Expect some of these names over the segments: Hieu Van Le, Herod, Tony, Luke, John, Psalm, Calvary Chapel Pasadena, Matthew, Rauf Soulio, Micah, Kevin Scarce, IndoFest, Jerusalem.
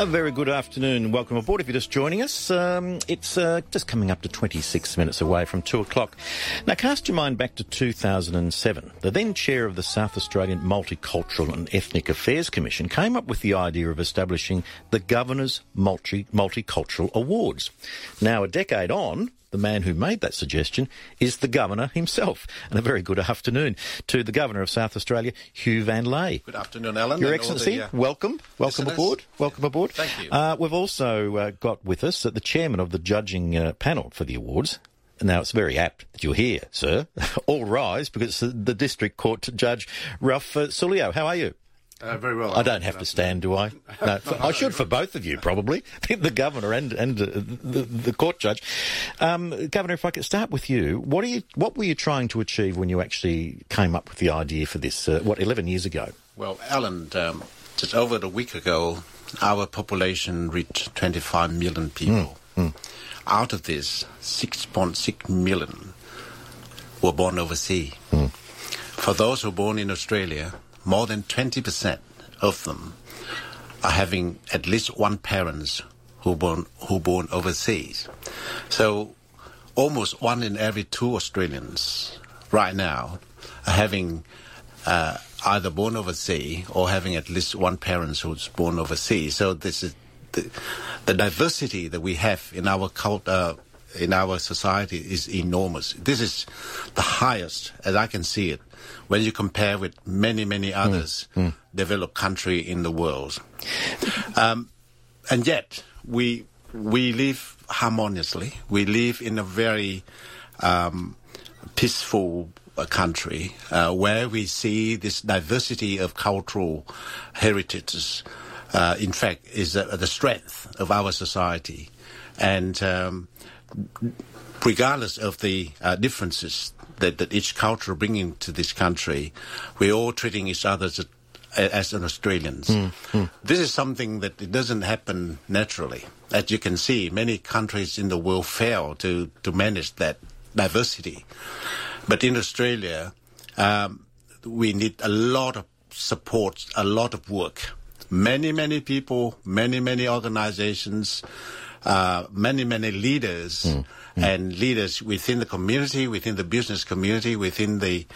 A very good afternoon. Welcome aboard if you're just joining us. It's just coming up to 26 minutes away from 2 o'clock. Now, cast your mind back to 2007. The then chair of the South Australian Multicultural and Ethnic Affairs Commission came up with the idea of establishing the Governor's Multicultural Awards. Now, a decade on, the man who made that suggestion is the Governor himself. And a very good afternoon to the Governor of South Australia, Hieu Van Le. Good afternoon, Alan. Your Excellency, welcome. Welcome aboard. Welcome aboard. Thank you. We've also got with us the Chairman of the judging panel for the awards. Now, it's very apt that you're here, sir. All rise, because it's the District Court Judge, Rauf Soulio. How are you? Very well. I don't have to stand, do I? No, I should for both of you, probably, the Governor and the Court Judge. Governor, if I could start with you, what were you trying to achieve when you actually came up with the idea for this, 11 years ago? Well, Alan, just over a week ago, our population reached 25 million people. Mm, mm. Out of this, 6.6 million were born overseas. Mm. For those who were born in Australia, more than 20% of them are having at least one parent who born overseas. So almost one in every two Australians right now are having either born overseas or having at least one parent who's born overseas. So this is the diversity that we have in our in our society is enormous. This is the highest, as I can see it, when you compare with many, many others developed country in the world. And yet, we live harmoniously. We live in a very peaceful country where we see this diversity of cultural heritages. In fact, is the strength of our society. And regardless of the differences that each culture bringing to this country, we're all treating each other as Australians. Mm, mm. This is something that it doesn't happen naturally. As you can see, many countries in the world fail to manage that diversity. But in Australia, we need a lot of support, a lot of work. Many, many people, many, many organizations, many, many leaders and leaders within the community, within the business community, within the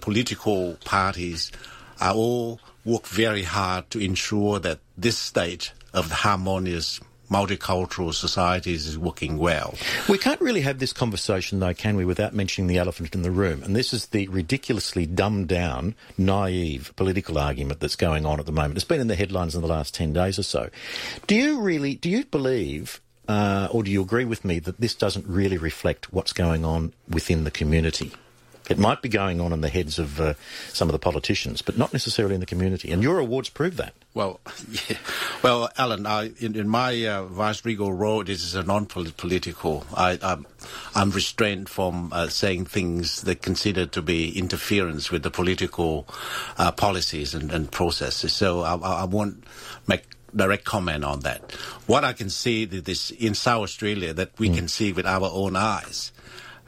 political parties are all work very hard to ensure that this state of harmonious multicultural societies is working well. We can't really have this conversation, though, can we, without mentioning the elephant in the room? And this is the ridiculously dumbed-down, naive political argument that's going on at the moment. It's been in the headlines in the last 10 days or so. Do you believe, or do you agree with me, that this doesn't really reflect what's going on within the community? It might be going on in the heads of some of the politicians, but not necessarily in the community. And your awards prove that. Well, yeah. Well, Alan, in my vice regal role, this is a non-political. I'm restrained from saying things that consider to be interference with the political policies and processes. So I won't make direct comment on that. What I can see in South Australia that we can see with our own eyes,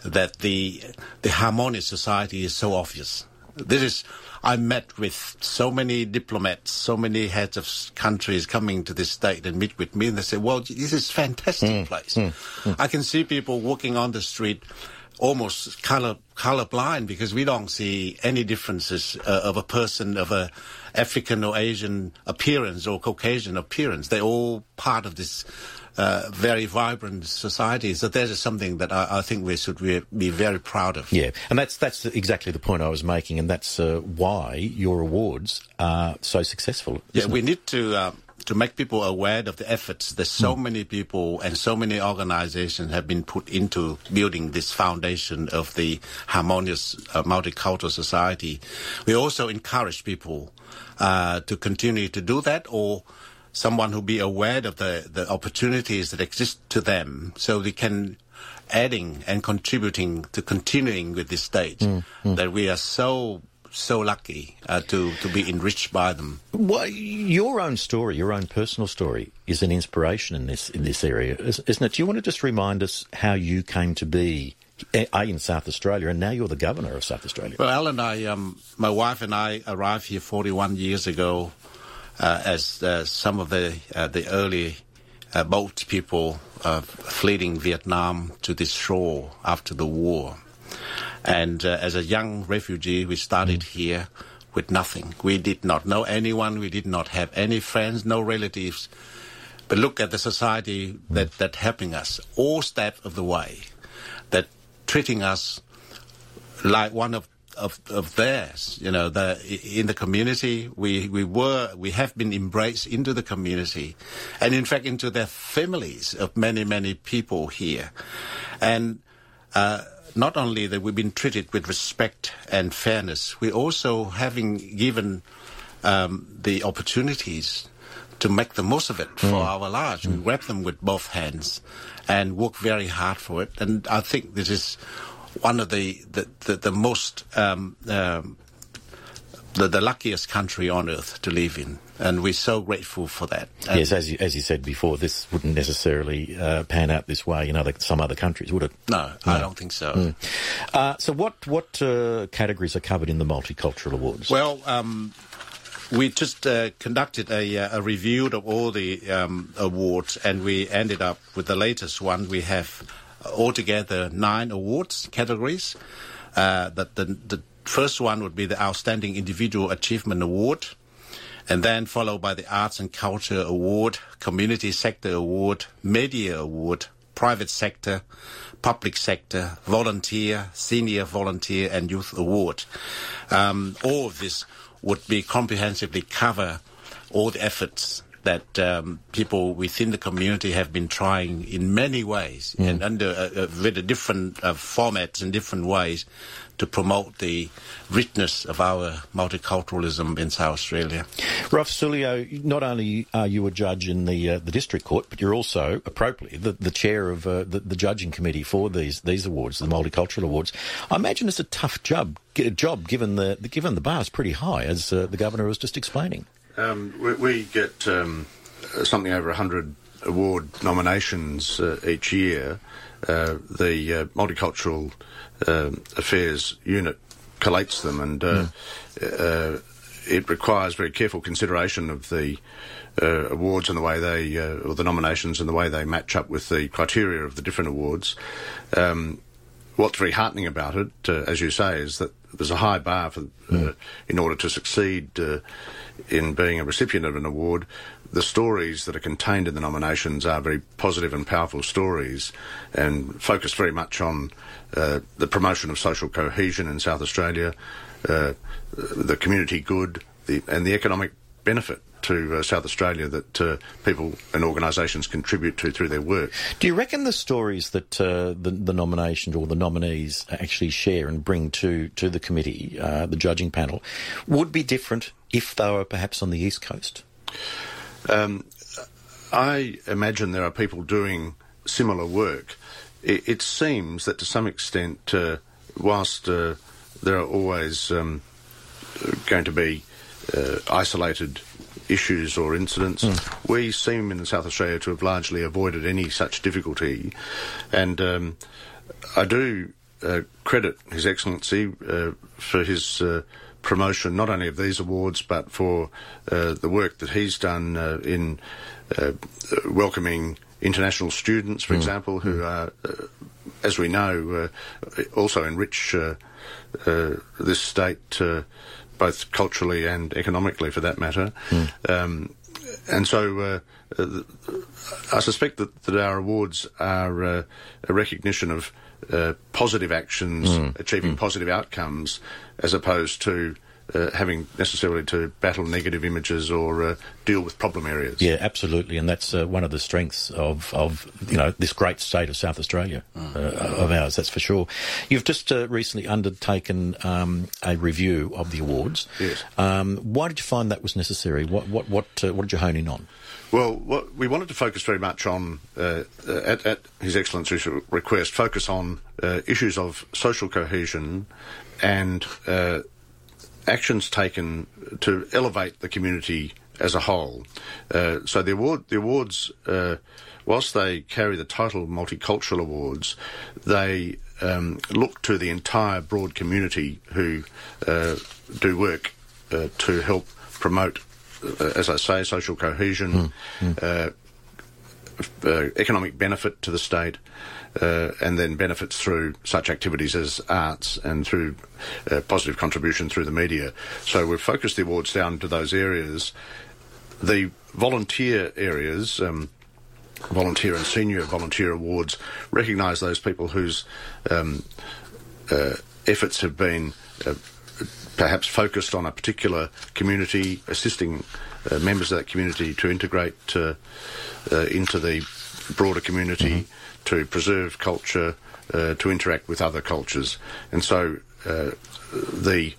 that the harmonious society is so obvious. I met with so many diplomats, so many heads of countries coming to this state and meet with me, and they say, well, this is a fantastic place. I can see people walking on the street almost colorblind because we don't see any differences of a person of a African or Asian appearance or Caucasian appearance. They're all part of this very vibrant society. So that is something that I think we should be very proud of. Yeah, and that's exactly the point I was making, and that's why your awards are so successful. Yeah, we need to make people aware of the efforts that so many people and so many organisations have been put into building this foundation of the harmonious multicultural society. We also encourage people to continue to do that, or someone who be aware of the opportunities that exist to them, so they can adding and contributing to continuing with this state that we are so lucky to be enriched by them. Well, your own story, your own personal story, is an inspiration in this area, isn't it? Do you want to just remind us how you came to be in South Australia, and now you're the Governor of South Australia? Well, Alan, my wife and I arrived here 41 years ago as some of the early Boat people fleeing Vietnam to this shore after the war. And as a young refugee, we started here with nothing. We did not know anyone. We did not have any friends, no relatives. But look at the society that helping us all step of the way, that treating us like one of theirs. You know, in the community, we have been embraced into the community, and in fact into the families of many people here. And not only that we've been treated with respect and fairness, we also having given the opportunities to make the most of it for our lives. We grab them with both hands and work very hard for it. And I think this is one of the most the luckiest country on earth to live in, and we're so grateful for that. And yes, as you said before, this wouldn't necessarily pan out this way in some other countries, would it? No, I don't think so. So what categories are covered in the Multicultural Awards? Well, we just conducted a review of all the awards, and we ended up with the latest one. We have altogether 9 awards categories. The first one would be the Outstanding Individual Achievement Award, and then followed by the Arts and Culture Award, Community Sector Award, Media Award, Private Sector, Public Sector, Volunteer, Senior Volunteer and Youth Award. All of this would be comprehensively cover all the efforts that people within the community have been trying in many ways and under with different formats and different ways to promote the richness of our multiculturalism in South Australia. Rauf Soulio, not only are you a judge in the district court, but you're also, appropriately, the chair of the judging committee for these awards, the Multicultural Awards. I imagine it's a tough job given the bar is pretty high, as the governor was just explaining. We get something over 100 award nominations each year. The Multicultural Affairs Unit collates them, and it requires very careful consideration of the awards and the way they, or the nominations and the way they match up with the criteria of the different awards. What's very heartening about it, as you say, is that there's a high bar for, in order to succeed in being a recipient of an award. The stories that are contained in the nominations are very positive and powerful stories, and focus very much on the promotion of social cohesion in South Australia, the community good, and the economic benefit to South Australia that people and organisations contribute to through their work. Do you reckon the stories that the nominations or the nominees actually share and bring to the committee, the judging panel, would be different if they were perhaps on the East Coast? I imagine there are people doing similar work. It seems that to some extent, whilst there are always going to be isolated issues or incidents, we seem in South Australia to have largely avoided any such difficulty. And I do credit His Excellency for his promotion not only of these awards but for the work that he's done in welcoming international students, for example, who are, as we know, also enrich this state both culturally and economically, for that matter. And so I suspect that our awards are a recognition of positive actions, achieving positive outcomes, as opposed to having necessarily to battle negative images or deal with problem areas. Yeah, absolutely, and that's one of the strengths of this great state of South Australia, of ours, that's for sure. You've just recently undertaken a review of the awards. Yes. Why did you find that was necessary? What did you hone in on? Well, we wanted to focus very much on, at His Excellency's request, focus on issues of social cohesion and actions taken to elevate the community as a whole. So the awards, whilst they carry the title Multicultural Awards, they look to the entire broad community who do work to help promote as I say, social cohesion, economic benefit to the state, and then benefits through such activities as arts and through positive contribution through the media. So we've focused the awards down to those areas. The volunteer areas, volunteer and senior volunteer awards, recognise those people whose efforts have been perhaps focused on a particular community, assisting members of that community to integrate into the broader community, to preserve culture, to interact with other cultures. And so the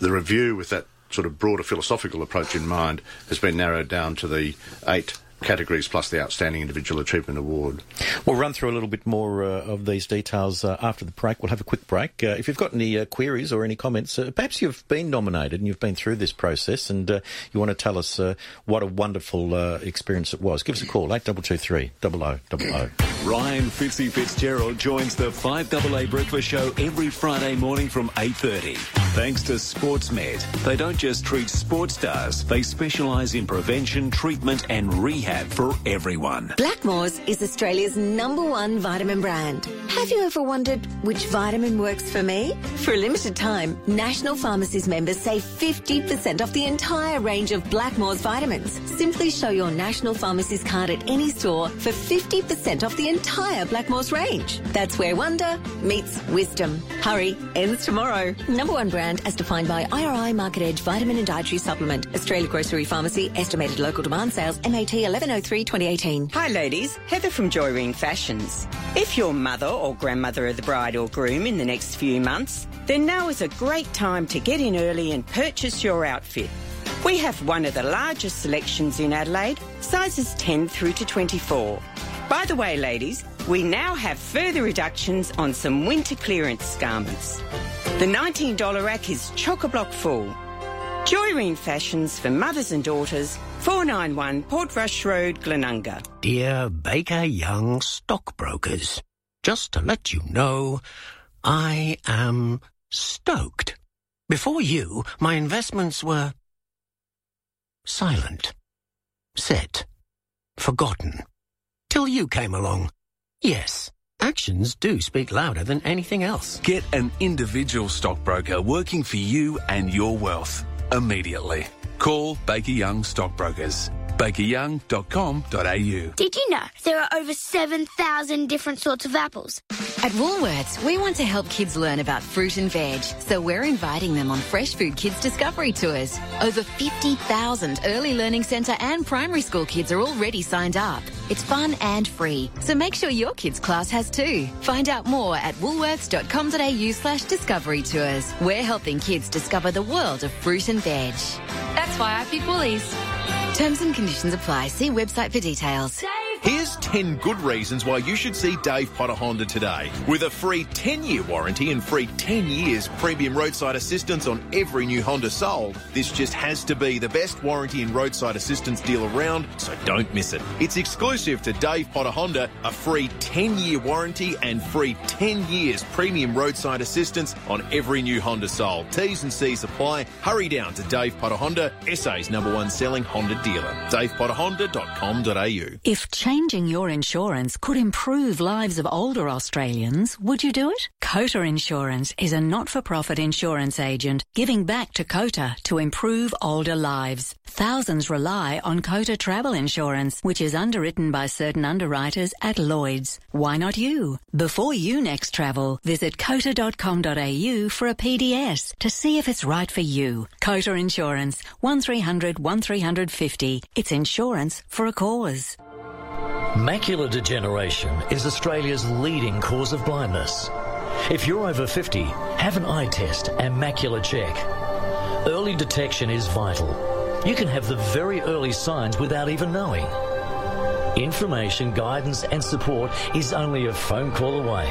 review with that sort of broader philosophical approach in mind has been narrowed down to the 8 categories plus the Outstanding Individual Achievement Award. We'll run through a little bit more of these details after the break. We'll have a quick break. If you've got any queries or any comments, perhaps you've been nominated and you've been through this process and you want to tell us what a wonderful experience it was. Give us a call, 8223 0000. Ryan Fitzgerald joins the 5AA Breakfast Show every Friday morning from 8:30. Thanks to Sportsmed. They don't just treat sports stars, they specialise in prevention, treatment and rehab for everyone. Blackmores is Australia's #1 vitamin brand. Have you ever wondered which vitamin works for me? For a limited time, National Pharmacies members save 50% off the entire range of Blackmores vitamins. Simply show your National Pharmacies card at any store for 50% off the entire Blackmores range. That's where wonder meets wisdom. Hurry, ends tomorrow. #1 brand as defined by IRI Market Edge Vitamin and Dietary Supplement. Australia Grocery Pharmacy, estimated local demand sales, MAT 1103-2018. Hi ladies, Heather from Joy Ring Fashions. If you're mother or grandmother of the bride or groom in the next few months, then now is a great time to get in early and purchase your outfit. We have one of the largest selections in Adelaide, sizes 10 through to 24. By the way, ladies, we now have further reductions on some winter clearance garments. The $19 rack is chock-a-block full. Joy Ring Fashions for mothers and daughters, 491 Portrush Road, Glenunga. Dear Baker Young Stockbrokers, just to let you know, I am stoked. Before you, my investments were silent, set, forgotten, till you came along. Yes. Actions do speak louder than anything else. Get an individual stockbroker working for you and your wealth immediately. Call Baker Young Stockbrokers. BakerYoung.com.au. Did you know there are over 7,000 different sorts of apples? At Woolworths, we want to help kids learn about fruit and veg, so we're inviting them on Fresh Food Kids Discovery Tours. Over 50,000 early learning centre and primary school kids are already signed up. It's fun and free, so make sure your kids' class has too. Find out more at woolworths.com.au/discovery tours. We're helping kids discover the world of fruit and veg. That's why I pick Woolies. Terms and conditions apply. See website for details. Here's 10 good reasons why you should see Dave Potter Honda today. With a free 10-year warranty and free 10 years premium roadside assistance on every new Honda sold, this just has to be the best warranty and roadside assistance deal around, so don't miss it. It's exclusive to Dave Potter Honda, a free 10-year warranty and free 10 years premium roadside assistance on every new Honda sold. T's and C's apply. Hurry down to Dave Potter Honda, SA's #1 selling Honda dealer. DavePotterHonda.com.au. If changing your insurance could improve lives of older Australians, would you do it? COTA Insurance is a not-for-profit insurance agent giving back to COTA to improve older lives. Thousands rely on COTA travel insurance, which is underwritten by certain underwriters at Lloyd's. Why not you? Before you next travel, visit cota.com.au for a PDS to see if it's right for you. COTA Insurance, 1300 1350. It's insurance for a cause. Macular degeneration is Australia's leading cause of blindness. If you're over 50, have an eye test and macular check. Early detection is vital. You can have the very early signs without even knowing. Information, guidance and support is only a phone call away.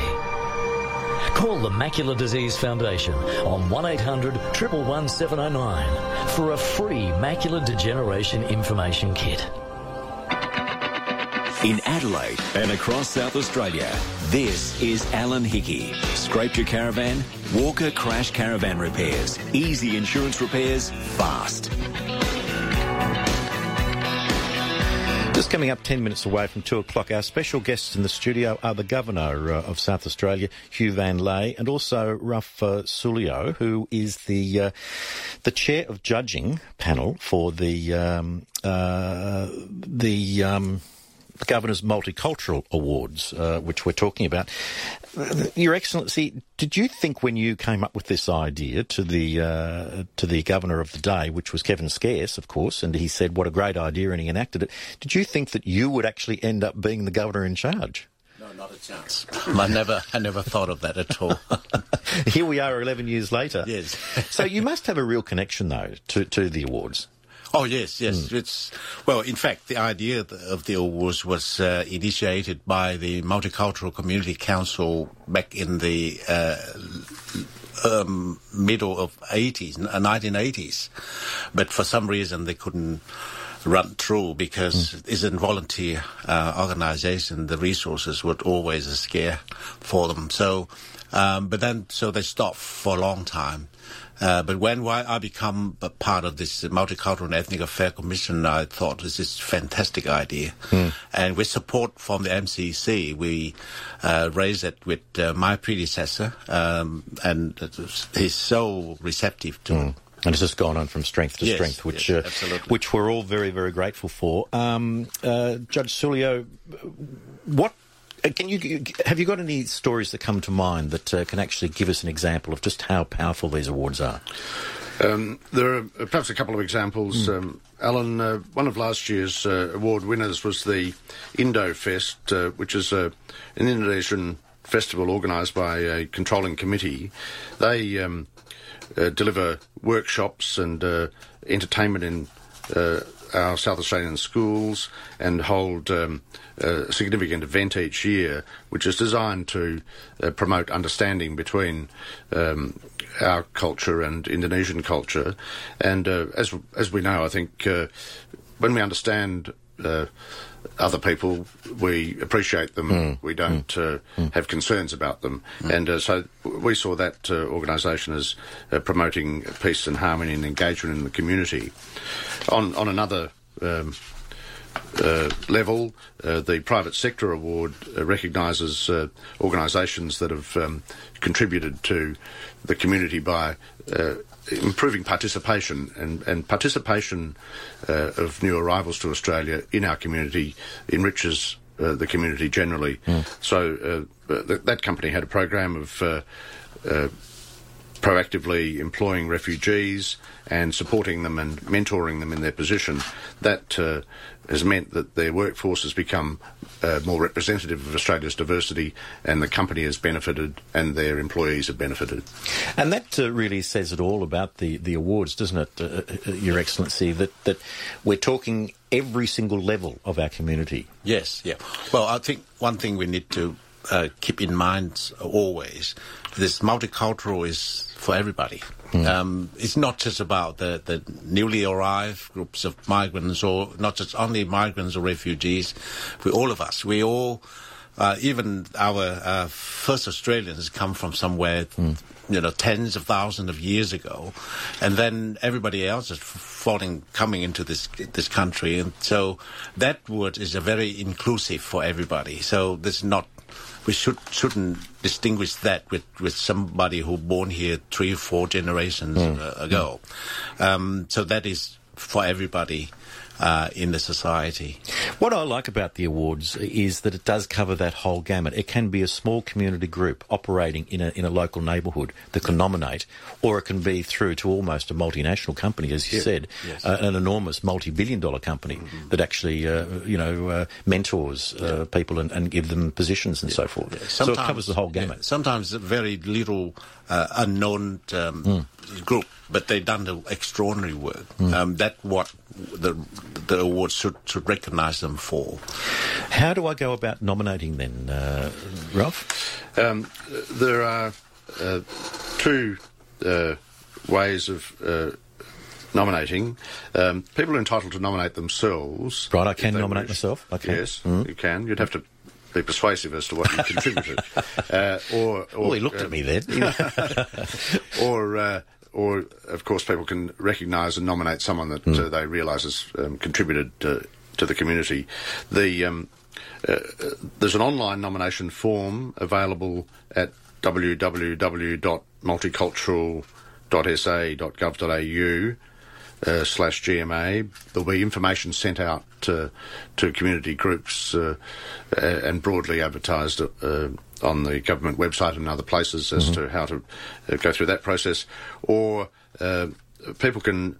Call the Macular Disease Foundation on 1800 111 709 for a free macular degeneration information kit. In Adelaide and across South Australia, this is Alan Hickey. Scraped your caravan? Walker Crash Caravan Repairs. Easy insurance repairs, fast. Just coming up 10 minutes away from 2 o'clock, our special guests in the studio are the Governor of South Australia, Hieu Van Le, and also Rauf Soulio, who is the Chair of Judging panel for the Governor's Multicultural Awards, which we're talking about. Your Excellency, did you think when you came up with this idea to the Governor of the day, which was Kevin Scarce, of course, and he said, what a great idea, and he enacted it, did you think that you would actually end up being the Governor in charge? No, not a chance. I never thought of that at all. Here we are 11 years later. Yes. So you must have a real connection, though, to the awards. Oh, yes, yes. Mm. Well, in fact, the idea of the awards was initiated by the Multicultural Community Council back in the middle of 1980s. But for some reason, they couldn't run through because it's a volunteer organisation. The resources were always a scare for them. So they stopped for a long time. But when I become a part of this Multicultural and Ethnic Affairs Commission, I thought this is a fantastic idea. Mm. And with support from the MCC, we raised it with my predecessor, and he's so receptive to it. And it's just gone on from strength to strength, which we're all very, very grateful for. Judge Soulio, have you got any stories that come to mind that can actually give us an example of just how powerful these awards are? There are perhaps a couple of examples. Alan, one of last year's award winners was the IndoFest, which is an Indonesian festival organised by a controlling committee. They deliver workshops and entertainment in our South Australian schools and hold a significant event each year, which is designed to promote understanding between our culture and Indonesian culture. And as we know, I think when we understand other people, we appreciate them. We don't have concerns about them. And so we saw that organisation as promoting peace and harmony and engagement in the community. On another level, the Private Sector Award recognises organisations that have contributed to the community by improving participation and participation of new arrivals to Australia in our community enriches the community generally. So that company had a program of proactively employing refugees and supporting them and mentoring them in their position. That has meant that their workforce has become more representative of Australia's diversity, and the company has benefited and their employees have benefited. And that really says it all about the awards, doesn't it, Your Excellency, that we're talking every single level of our community? Yes, yeah. Well, I think one thing we need to keep in mind always, this multicultural is for everybody. It's not just about the newly arrived groups of migrants, or not just only migrants or refugees. We all of us, even our first Australians come from somewhere, tens of thousands of years ago, and then everybody else is coming into this country, and so that word is a very inclusive for everybody. So there's not. We shouldn't distinguish that with somebody who born here 3 or 4 generations ago. So that is for everybody in the society. What I like about the awards is that it does cover that whole gamut. It can be a small community group operating in a local neighbourhood that can nominate, or it can be through to almost a multinational company, as you said, an enormous multi-billion-dollar company that actually, mentors people and give them positions and so forth. Yeah. So it covers the whole gamut. Yeah. Sometimes a very little unknown group, but they've done the extraordinary work. That's what the awards should recognise them for. How do I go about nominating then, Rauf? There are two ways of nominating. People are entitled to nominate themselves. Right, I can nominate myself? Okay. Yes, you can. You'd have to be persuasive as to what you contributed. He looked at me then. Or, of course, people can recognise and nominate someone that they realise has contributed to the community. The there's an online nomination form available at www.multicultural.sa.gov.au/GMA. There'll be information sent out to community groups and broadly advertised on the government website and other places as to how to go through that process. Or people can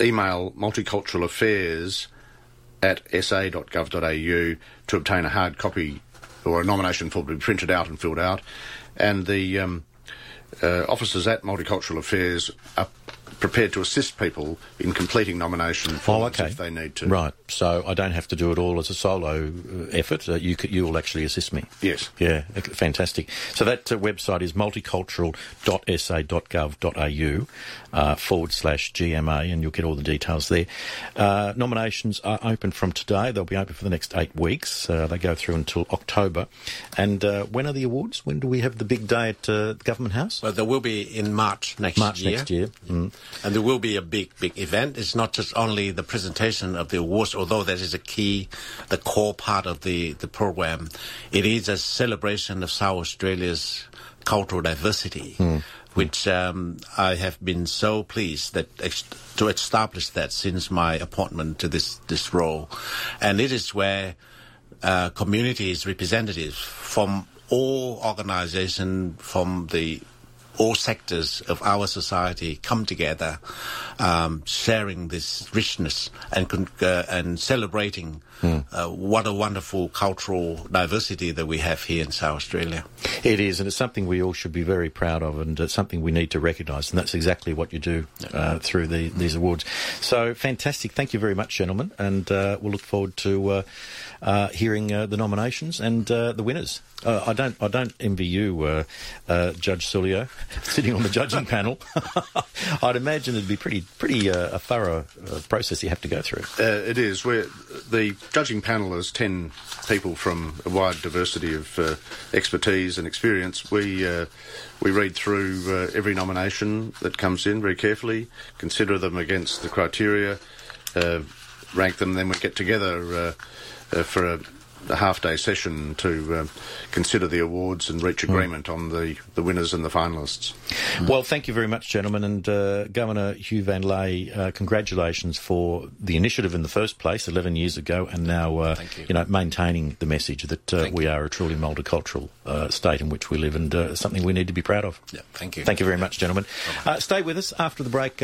email multiculturalaffairs@sa.gov.au to obtain a hard copy or a nomination form to be printed out and filled out. And the officers at Multicultural Affairs are prepared to assist people in completing nomination forms if they need to. Right, so I don't have to do it all as a solo effort. You will actually assist me. Yes. Yeah, fantastic. So that website is multicultural.sa.gov.au/GMA, and you'll get all the details there. Nominations are open from today. They'll be open for the next 8 weeks. They go through until October. And when are the awards? When do we have the big day at Government House? Well, there will be in March next year. Mm. And there will be a big, big event. It's not just only the presentation of the awards, although that is the core part of the program. It is a celebration of South Australia's cultural diversity, which I have been so pleased that to establish that since my appointment to this role. And it is where communities representatives from all organisations, from all sectors of our society come together, sharing this richness and celebrating what a wonderful cultural diversity that we have here in South Australia. It is, and it's something we all should be very proud of, and it's something we need to recognise, and that's exactly what you do through these awards. So fantastic. Thank you very much, gentlemen, and we'll look forward to hearing the nominations and the winners. I don't envy you, Judge Soulio, sitting on the judging panel. I'd imagine it'd be pretty a thorough process you have to go through. It is. The judging panel is 10 people from a wide diversity of expertise and experience. We read through every nomination that comes in very carefully, consider them against the criteria, rank them, then we get together for a half-day session to consider the awards and reach agreement on the winners and the finalists. Well, thank you very much, gentlemen, and Governor Hieu Van Le, congratulations for the initiative in the first place 11 years ago, and now maintaining the message that we are a truly multicultural state in which we live, and something we need to be proud of. Yeah, thank you. Thank you very much, gentlemen. Stay with us after the break.